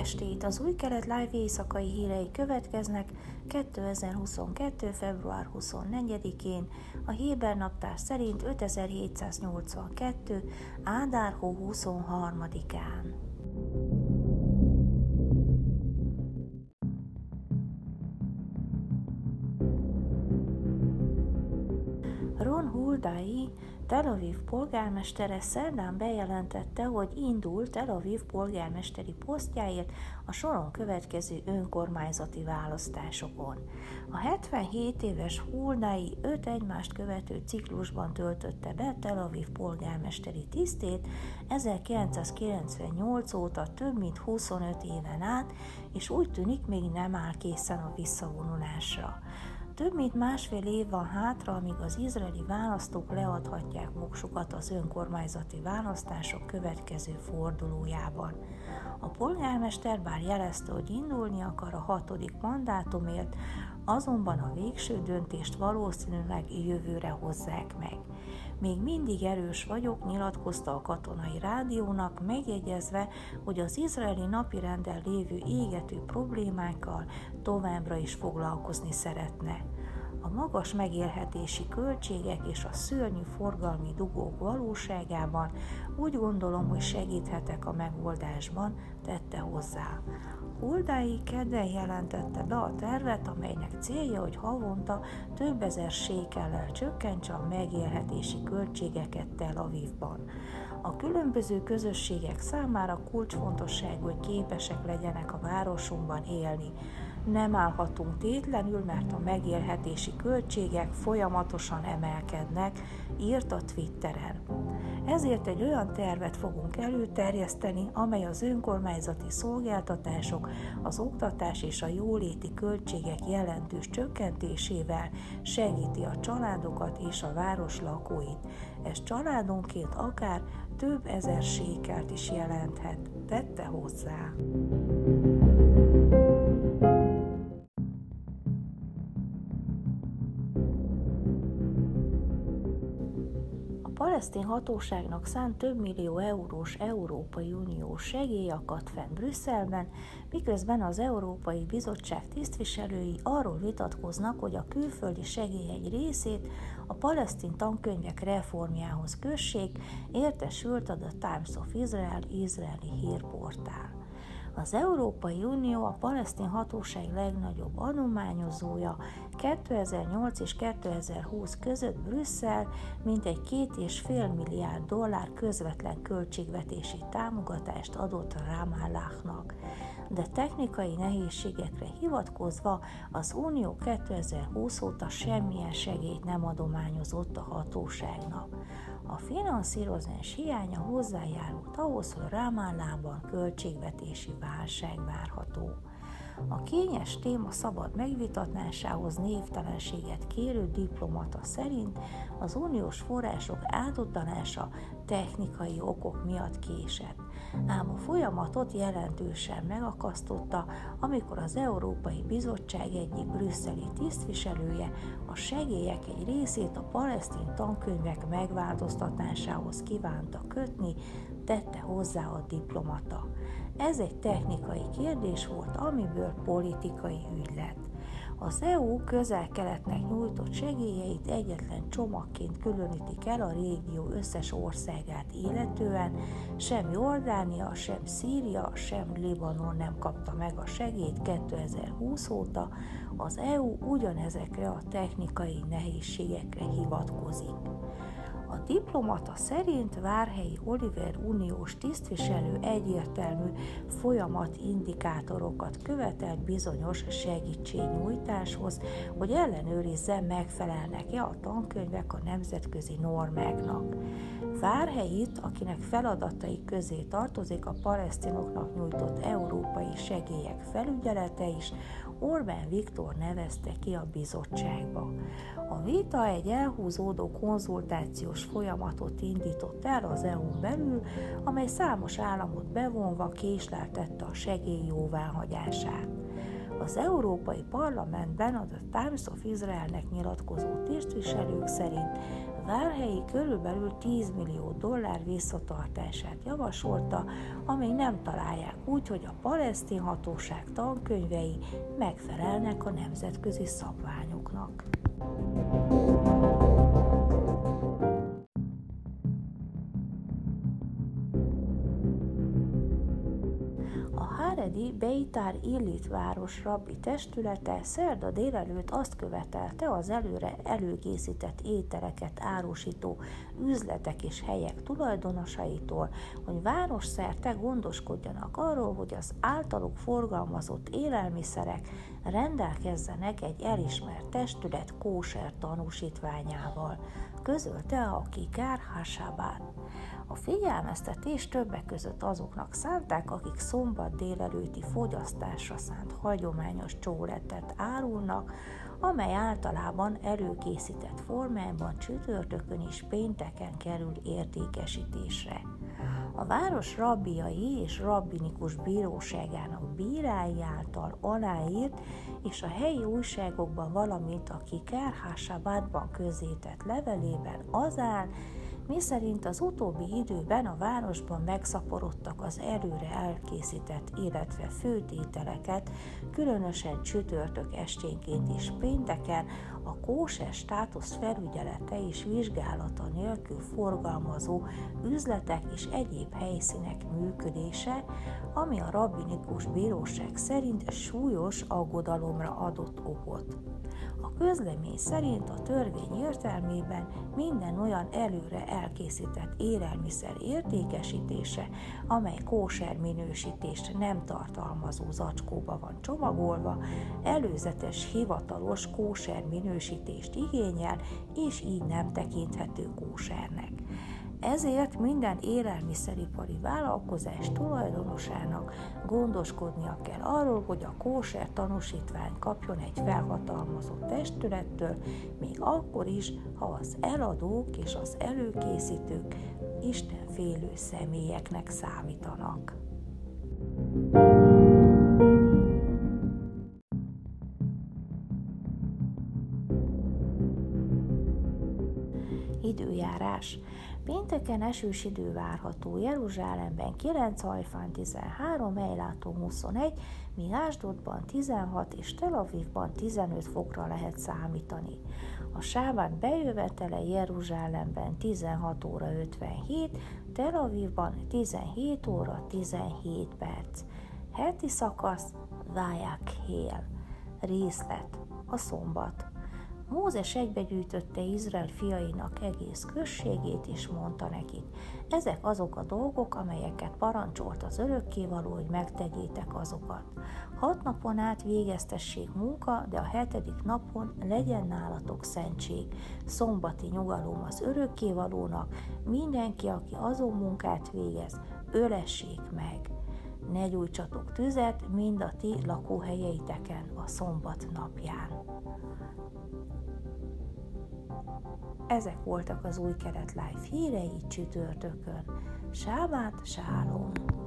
estét! Az Új Kelet Live éjszakai hírei következnek 2022. február 24-én, a héber naptár szerint 5782. ádárhó 23-án. Ron Huldai, Tel Aviv polgármestere szerdán bejelentette, hogy indul Tel Aviv polgármesteri posztjáért a soron következő önkormányzati választásokon. A 77 éves Huldai 5 egymást követő ciklusban töltötte be Tel Aviv polgármesteri tisztét 1998 óta több mint 25 éven át, és úgy tűnik, még nem áll készen a visszavonulásra. Több mint másfél év van hátra, amíg az izraeli választók leadhatják voksukat az önkormányzati választások következő fordulójában. A polgármester bár jelezte, hogy indulni akar a 6. mandátumért, azonban a végső döntést valószínűleg jövőre hozzák meg. Még mindig erős vagyok, nyilatkozta a Katonai Rádiónak, megjegyezve, hogy az izraeli napirenden lévő égető problémákkal továbbra is foglalkozni szeretne. A magas megélhetési költségek és a szörnyű forgalmi dugók valóságában úgy gondolom, hogy segíthetek a megoldásban, tette hozzá. Huldai kedden jelentette be a tervet, amelynek célja, hogy havonta több ezer sékellel csökkentse a megélhetési költségeket Tel Avivban. A különböző közösségek számára kulcsfontosságú, hogy képesek legyenek a városunkban élni. Nem állhatunk tétlenül, mert a megélhetési költségek folyamatosan emelkednek, írt a Twitteren. Ezért egy olyan tervet fogunk előterjeszteni, amely az önkormányzati szolgáltatások, az oktatás és a jóléti költségek jelentős csökkentésével segíti a családokat és a város lakóit. Ez családonként akár több ezer sékelt is jelenthet, tette hozzá. A Palesztin Hatóságnak szánt több millió eurós Európai Unió segély akadt fenn Brüsszelben, miközben az Európai Bizottság tisztviselői arról vitatkoznak, hogy a külföldi segély egy részét a palesztin tankönyvek reformjához kössék, értesült a The Times of Israel izraeli hírportál. Az Európai Unió a Palesztin Hatóság legnagyobb adományozója, 2008 és 2020 között Brüsszel mintegy 2,5 milliárd dollár közvetlen költségvetési támogatást adott Ramallahnak. De technikai nehézségekre hivatkozva az Unió 2020 óta semmilyen segélyt nem adományozott a hatóságnak. A finanszírozás hiánya hozzájárult ahhoz, hogy Ramallahban költségvetési válság várható. A kényes téma szabad megvitatásához névtelenséget kérő diplomata szerint az uniós források átuttalása technikai okok miatt késett, ám a folyamatot jelentősen megakasztotta, amikor az Európai Bizottság egyik brüsszeli tisztviselője a segélyek egy részét a palesztin tankönyvek megváltoztatásához kívánta kötni, tette hozzá a diplomata. Ez egy technikai kérdés volt, amiből politikai ügy lett. Az EU Közel-Keletnek nyújtott segélyeit egyetlen csomagként különítik el a régió összes országát illetően, sem Jordánia, sem Szíria, sem Libanon nem kapta meg a segélyt 2020 óta, az EU ugyanezekre a technikai nehézségekre hivatkozik. A diplomata szerint Várhelyi Oliver uniós tisztviselő egyértelmű folyamatindikátorokat követelt bizonyos segítségnyújtáshoz, hogy ellenőrizze, megfelelnek-e a tankönyvek a nemzetközi normáknak. Várhelyit, akinek feladatai közé tartozik a palesztinoknak nyújtott európai segélyek felügyelete is, Orbán Viktor nevezte ki a bizottságba. A vita egy elhúzódó konzultációs folyamatot indított el az EU-n belül, amely számos államot bevonva késleltette a segély jóváhagyását. Az Európai Parlamentben a The Times of Israelnek nyilatkozó tisztviselők szerint Várhelyi körülbelül 10 millió dollár visszatartását javasolta, amíg nem találják úgy, hogy a Palesztin Hatóság tankönyvei megfelelnek a nemzetközi szabványoknak. Beitár Illit város rabbi testülete szerda délelőtt azt követelte az előre előkészített ételeket árusító üzletek és helyek tulajdonosaitól, hogy városszerte gondoskodjanak arról, hogy az általuk forgalmazott élelmiszerek rendelkezzenek egy elismert testület kóser tanúsítványával, közölte a kikár Sábát. A figyelmeztetést többek között azoknak szánták, akik szombat délelőtti fogyasztásra szánt hagyományos csólettet árulnak, amely általában előkészített formájában csütörtökön és pénteken kerül értékesítésre. A város rabbiai és rabbinikus bíróságának bírái által aláírt és a helyi újságokban, valamint a kikár Sábátban közzétett levelében az áll, miszerint az utóbbi időben a városban megszaporodtak az előre elkészített, illetve főtt ételeket, különösen csütörtök esténként és pénteken a kóser státusz felügyelete és vizsgálata nélkül forgalmazó üzletek és egyéb helyszínek működése, ami a rabbinikus bíróság szerint súlyos aggodalomra adott okot. A közlemény szerint a törvény értelmében minden olyan előre elkészített élelmiszer értékesítése, amely kóser minősítést nem tartalmazó zacskóba van csomagolva, előzetes hivatalos kóser minősítést igényel, és így nem tekinthető kósernek. Ezért minden élelmiszeripari vállalkozás tulajdonosának gondoskodnia kell arról, hogy a kóser tanúsítványt kapjon egy felhatalmazott testülettől, még akkor is, ha az eladók és az előkészítők istenfélő személyeknek számítanak. Időjárás. Pénteken esős idő várható, Jeruzsálemben 9, Haifán 13, Ejláton 21, míg Aszdódban 16 és Tel Avivban 15 fokra lehet számítani. A Sábát bejövetele Jeruzsálemben 16 óra 57, Tel Avivban 17 óra 17 perc. Hetiszakasz, Vályák Hél. Részlet. A szombat. Mózes egybegyűjtötte Izrael fiainak egész községét, és mondta nekik: ezek azok a dolgok, amelyeket parancsolt az örökkévaló, hogy megtegyétek azokat. 6 napon át végeztessék munka, de a 7. napon legyen nálatok szentség. Szombati nyugalom az örökkévalónak, mindenki, aki azon munkát végez, ölessék meg. Ne gyújtsatok tüzet mind a ti lakóhelyeiteken a szombat napján. Ezek voltak az Új Kelet Live hírei csütörtökön. Sábát sálom!